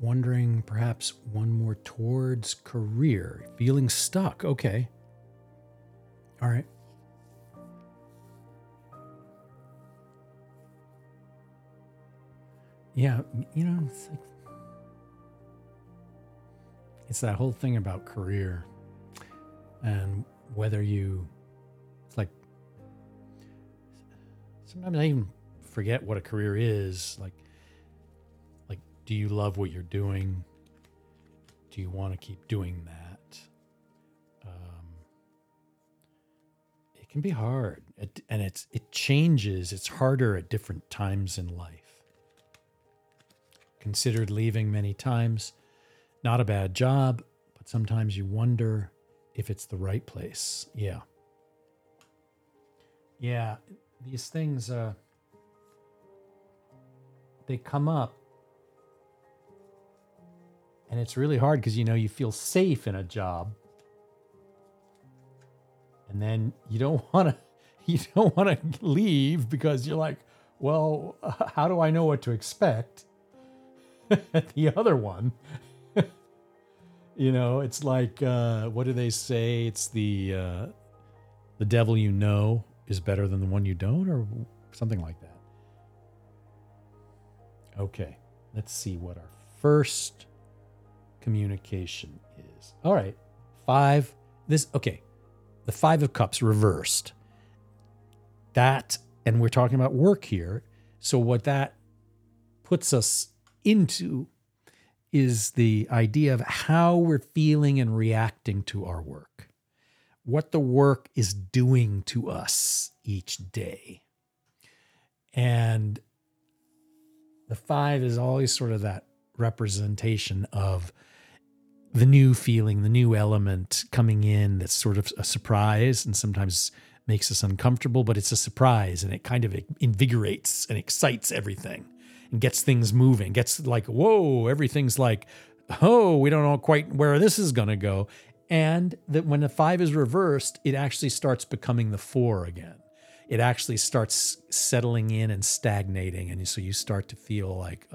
wondering perhaps one more towards career, feeling stuck. Okay. All right. Yeah, it's like it's that whole thing about career and whether it's like sometimes I even forget what a career is. Like, do you love what you're doing? Do you want to keep doing that? It can be hard, and it changes. It's harder at different times in life. Considered leaving many times. Not a bad job, but sometimes you wonder if it's the right place. Yeah. Yeah, these things, they come up, and it's really hard because, you feel safe in a job, and then you don't want to leave because you're like, well, how do I know what to expect at the other one? It's like, what do they say? It's the devil you know is better than the one you don't, or something like that. Okay, let's see what our first communication is. All right, five. The Five of Cups reversed. That, and we're talking about work here. So what that puts us into is the idea of how we're feeling and reacting to our work, what the work is doing to us each day. And the five is always sort of that representation of the new feeling, the new element coming in that's sort of a surprise and sometimes makes us uncomfortable, but it's a surprise and it kind of invigorates and excites everything. And gets things moving, gets like, whoa, everything's like, oh, we don't know quite where this is going to go. And that when the five is reversed, it actually starts becoming the four again. It actually starts settling in and stagnating. And so you start to feel like,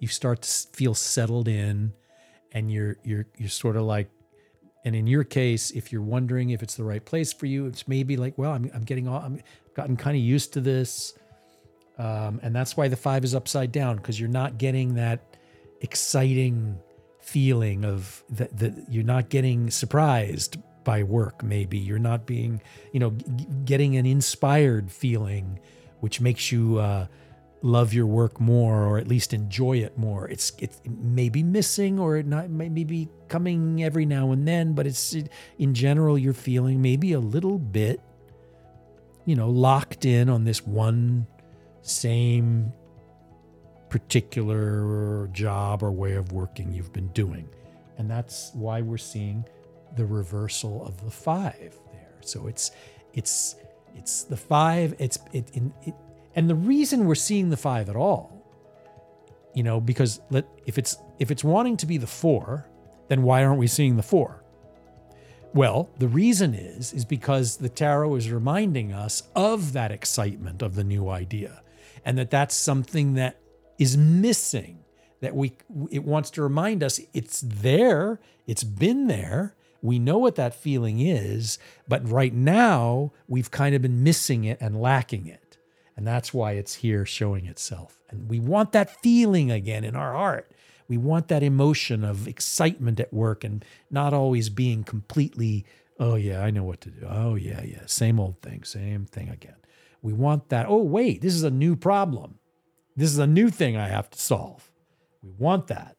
you start to feel settled in, and you're sort of like, and in your case, if you're wondering if it's the right place for you, it's maybe like, well, I've gotten kind of used to this. And that's why the five is upside down, because you're not getting that exciting feeling of that you're not getting surprised by work. Maybe you're not being, getting an inspired feeling, which makes you love your work more, or at least enjoy it more. It's maybe missing, or maybe coming every now and then, but in general you're feeling maybe a little bit, locked in on this one same particular job or way of working you've been doing. And that's why we're seeing the reversal of the five there. So it's the five, and the reason we're seeing the five at all, because if it's wanting to be the four, then why aren't we seeing the four? Well, the reason is because the tarot is reminding us of that excitement of the new idea, and that's something that is missing, that it wants to remind us it's there, it's been there, we know what that feeling is, but right now we've kind of been missing it and lacking it. And that's why it's here showing itself. And we want that feeling again in our heart. We want that emotion of excitement at work and not always being completely, oh yeah, I know what to do. Oh yeah, same thing again. We want that, oh wait, this is a new problem. This is a new thing I have to solve. We want that,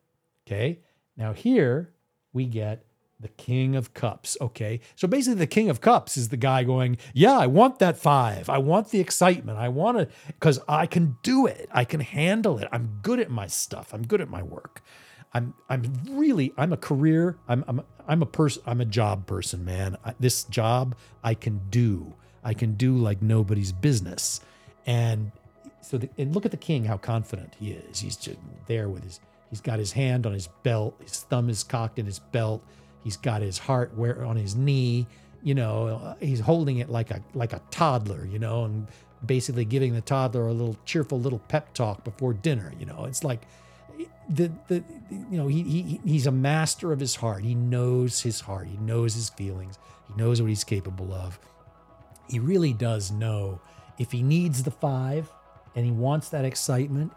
okay? Now here we get the King of Cups, okay? So basically the King of Cups is the guy going, yeah, I want that five. I want the excitement. I want it because I can do it. I can handle it. I'm good at my stuff. I'm good at my work. I'm a career. I'm a person. I'm a job person, man. This job I can do. I can do like nobody's business. And so, and look at the King, how confident he is. He's just there he's got his hand on his belt. His thumb is cocked in his belt. He's got his heart on his knee, he's holding it like a toddler, and basically giving the toddler a little cheerful little pep talk before dinner. It's like, he's a master of his heart. He knows his heart. He knows his feelings. He knows what he's capable of. He really does know if he needs the five and he wants that excitement.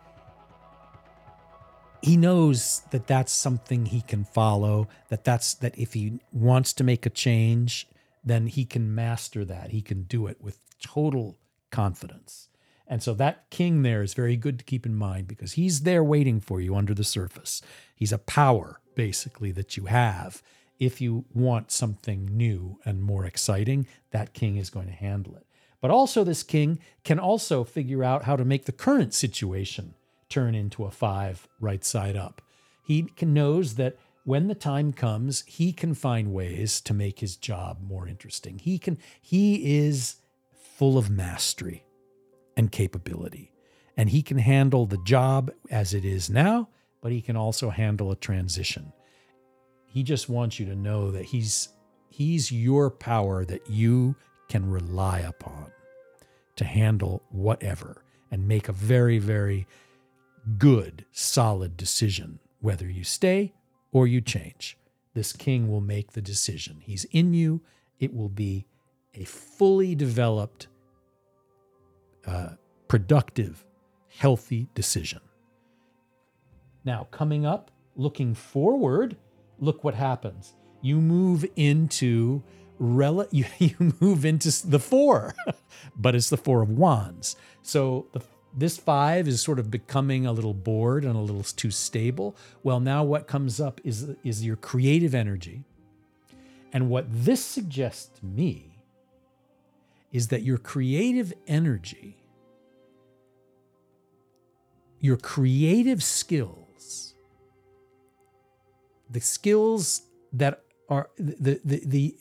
He knows that that's something he can follow, that if he wants to make a change, then he can master that. He can do it with total confidence. And so that king there is very good to keep in mind, because he's there waiting for you under the surface. He's a power, basically, that you have. If you want something new and more exciting, that king is going to handle it. But also this king can also figure out how to make the current situation turn into a five right side up. He knows that when the time comes, he can find ways to make his job more interesting. He is full of mastery and capability, and he can handle the job as it is now, but he can also handle a transition. He just wants you to know that he's your power that you can rely upon to handle whatever and make a very, very good, solid decision, whether you stay or you change. This king will make the decision. He's in you. It will be a fully developed, productive, healthy decision. Now, coming up, looking forward, look what happens. You move into the four, but it's the four of wands. So this five is sort of becoming a little bored and a little too stable. Well, now what comes up is your creative energy. And what this suggests to me is that your creative energy, your creative skills, the skills that are the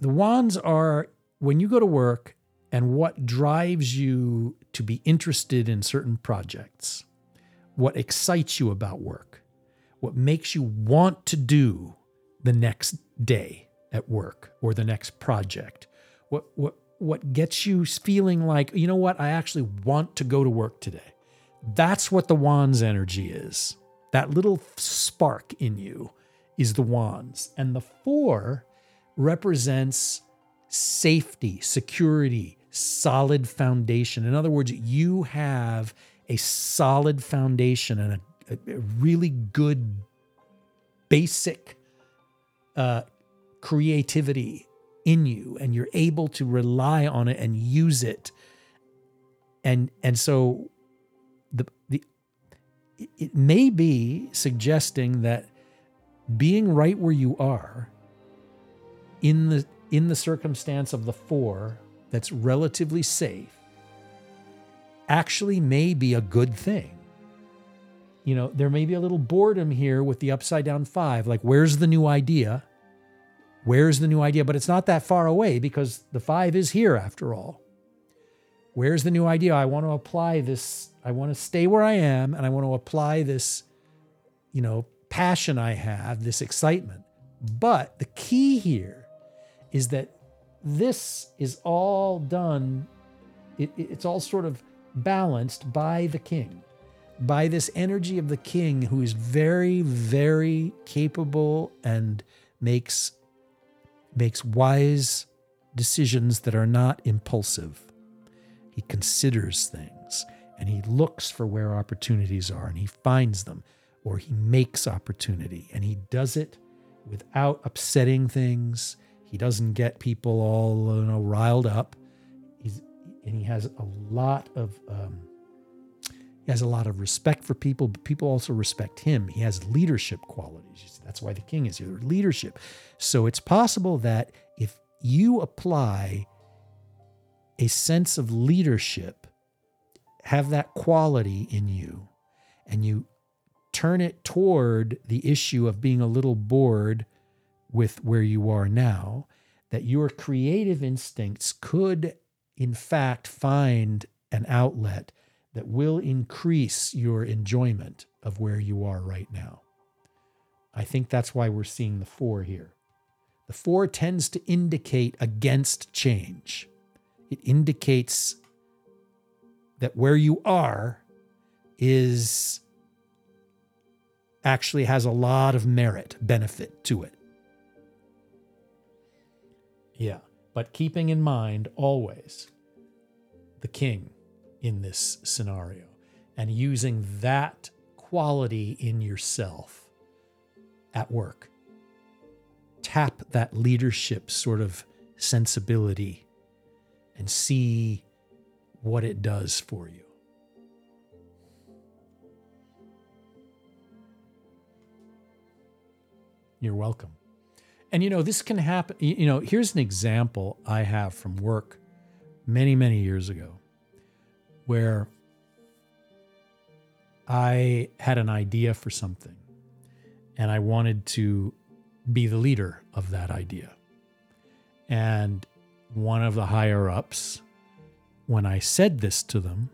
wands are when you go to work, and what drives you to be interested in certain projects, what excites you about work, what makes you want to do the next day at work or the next project, what gets you feeling like, you know what, I actually want to go to work today. That's what the wands energy is. That little spark in you is the wands. And the four represents safety, security, solid foundation. In other words, you have a solid foundation and a really good basic creativity in you, and you're able to rely on it and use it. And so it may be suggesting that being right where you are in the circumstance of the four that's relatively safe actually may be a good thing. You know, there may be a little boredom here with the upside down five, like where's the new idea? Where's the new idea? But it's not that far away, because the five is here after all. Where's the new idea? I want to apply this. I want to stay where I am, and I want to apply this, you know, passion I have, this excitement. But the key here is that this is all done, it's all sort of balanced by the king, by this energy of the king, who is very, very capable and makes wise decisions that are not impulsive. He considers things, and he looks for where opportunities are, and he finds them, or he makes opportunity, and he does it without upsetting things. He doesn't get people all riled up. He has a lot of respect for people, but people also respect him. He has leadership qualities. That's why the king is here, leadership. So it's possible that if you apply a sense of leadership, have that quality in you, and you turn it toward the issue of being a little bored with where you are now, that your creative instincts could, in fact, find an outlet that will increase your enjoyment of where you are right now. I think that's why we're seeing the four here. The four tends to indicate against change. It indicates that where you are is actually has a lot of merit benefit to it. Yeah, but keeping in mind always the king in this scenario and using that quality in yourself at work. Tap that leadership sort of sensibility and see what it does for you. You're welcome. And, this can happen. Here's an example I have from work many, many years ago where I had an idea for something and I wanted to be the leader of that idea. And one of the higher ups, when I said this to them,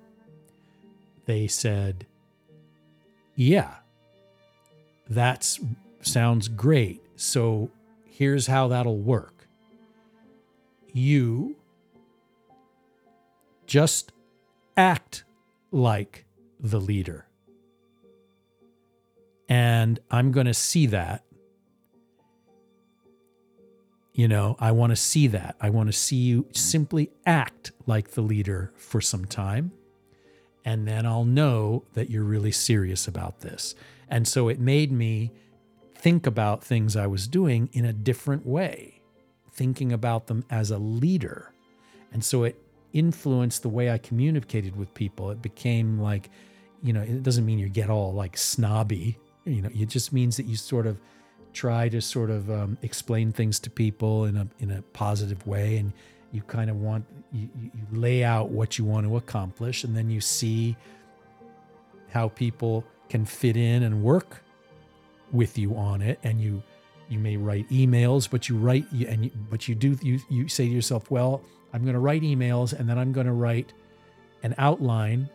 they said, yeah, that sounds great. So here's how that'll work. You just act like the leader. And I'm going to see that. I want to see that. I want to see you simply act like the leader for some time. And then I'll know that you're really serious about this. And so it made me think about things I was doing in a different way, thinking about them as a leader. And so it influenced the way I communicated with people. It became like, it doesn't mean you get all like snobby, it just means that you sort of try to sort of explain things to people in a positive way, and you kind of you lay out what you want to accomplish, and then you see how people can fit in and work with you on it. And you may write emails, but you say to yourself, well, I'm going to write emails, and then I'm going to write an outline,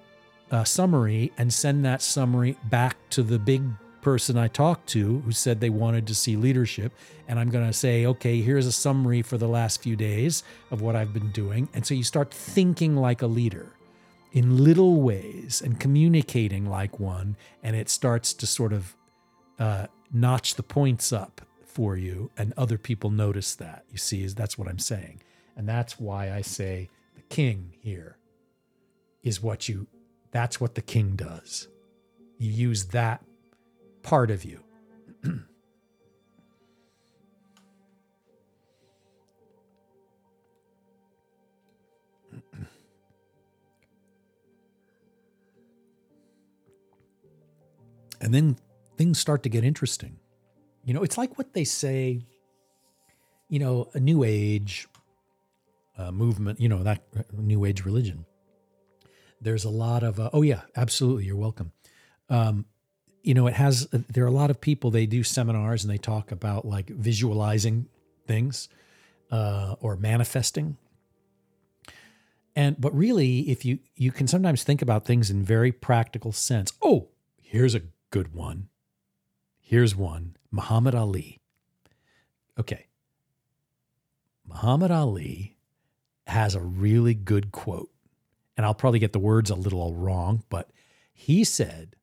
a summary, and send that summary back to the big person I talked to who said they wanted to see leadership. And I'm going to say, okay, here's a summary for the last few days of what I've been doing. And so you start thinking like a leader in little ways and communicating like one, and it starts to sort of notch the points up for you, and other people notice that. You see, that's what I'm saying. And that's why I say the king here is that's what the king does. You use that part of you. And then things start to get interesting. It's like what they say, a new age movement, that new age religion. There's a lot of, oh yeah, absolutely. You're welcome. There are a lot of people, they do seminars and they talk about like visualizing things or manifesting. But really, if you can sometimes think about things in very practical sense. Oh, here's a good one. Here's one, Muhammad Ali. Okay. Muhammad Ali has a really good quote, and I'll probably get the words a little wrong, but he said,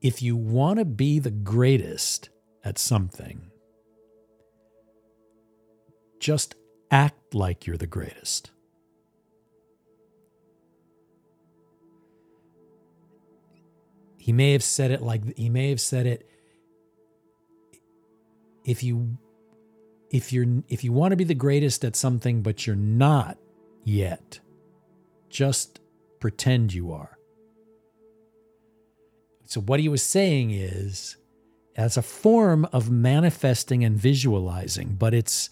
if you want to be the greatest at something, just act like you're the greatest. He may have said it, if you want to be the greatest at something, but you're not yet, just pretend you are. So what he was saying is, as a form of manifesting and visualizing, but it's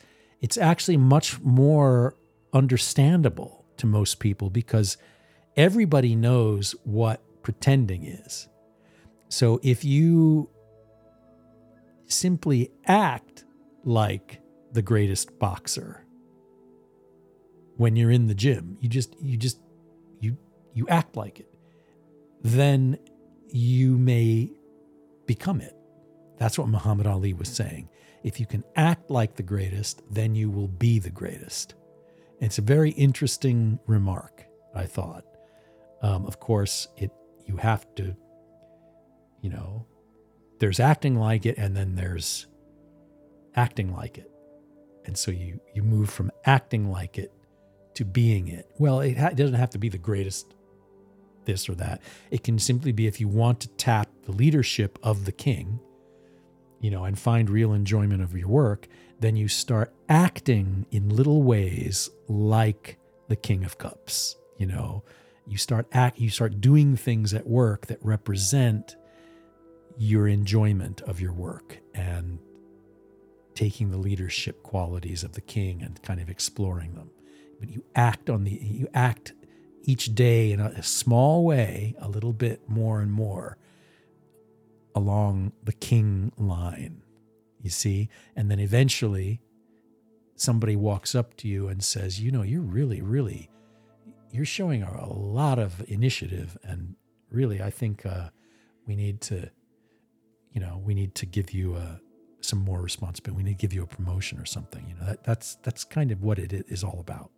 actually much more understandable to most people because everybody knows what pretending is. So if you simply act like the greatest boxer when you're in the gym, you act like it, then you may become it. That's what Muhammad Ali was saying. If you can act like the greatest, then you will be the greatest. It's a very interesting remark, I thought. Of course, you have to, you know, there's acting like it, and then there's acting like it. And so you move from acting like it to being it. Well, it doesn't have to be the greatest this or that. It can simply be, if you want to tap the leadership of the king, you know, and find real enjoyment of your work, then you start acting in little ways like the King of Cups. You know, you start doing things at work that represent your enjoyment of your work and taking the leadership qualities of the king and kind of exploring them. But you act each day in a small way, a little bit more and more along the king line, you see? And then eventually somebody walks up to you and says, you know, you're really, really, you're showing a lot of initiative, and really, I think we need to give you some more responsibility. We need to give you a promotion or something. You know, that's kind of what it is all about.